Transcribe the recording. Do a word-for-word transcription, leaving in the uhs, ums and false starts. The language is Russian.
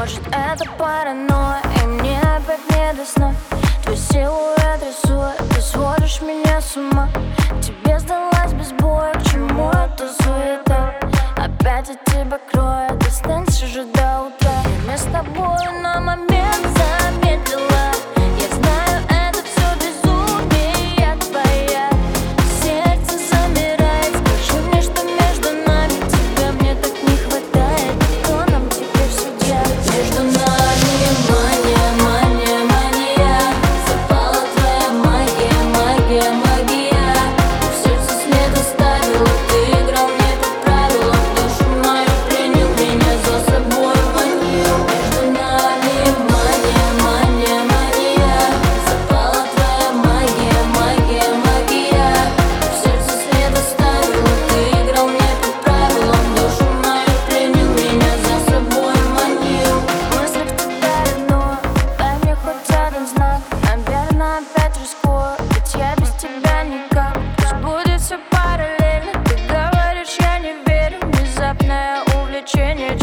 Может, это паранойя, и мне опять не до сна. Твою силу я трясу, ты сводишь меня с ума. Тебе сдалась без боя, к чему эта суета? Опять от тебя кроет, достанься же до утра. Я с тобой на момент замедлила. Я знаю, это все безумие твоя. Сердце замирает, скажи мне, что между нами. Тебя мне так не хватает, кто нам теперь судья? Между нами мания, мания, мания. Запала твоя магия, магия, магия. В сердце след оставила, ты играл мне по правилам. Душу мою принял, меня за собой манил. Параллельно ты говоришь, я не верю. Внезапное увлечение.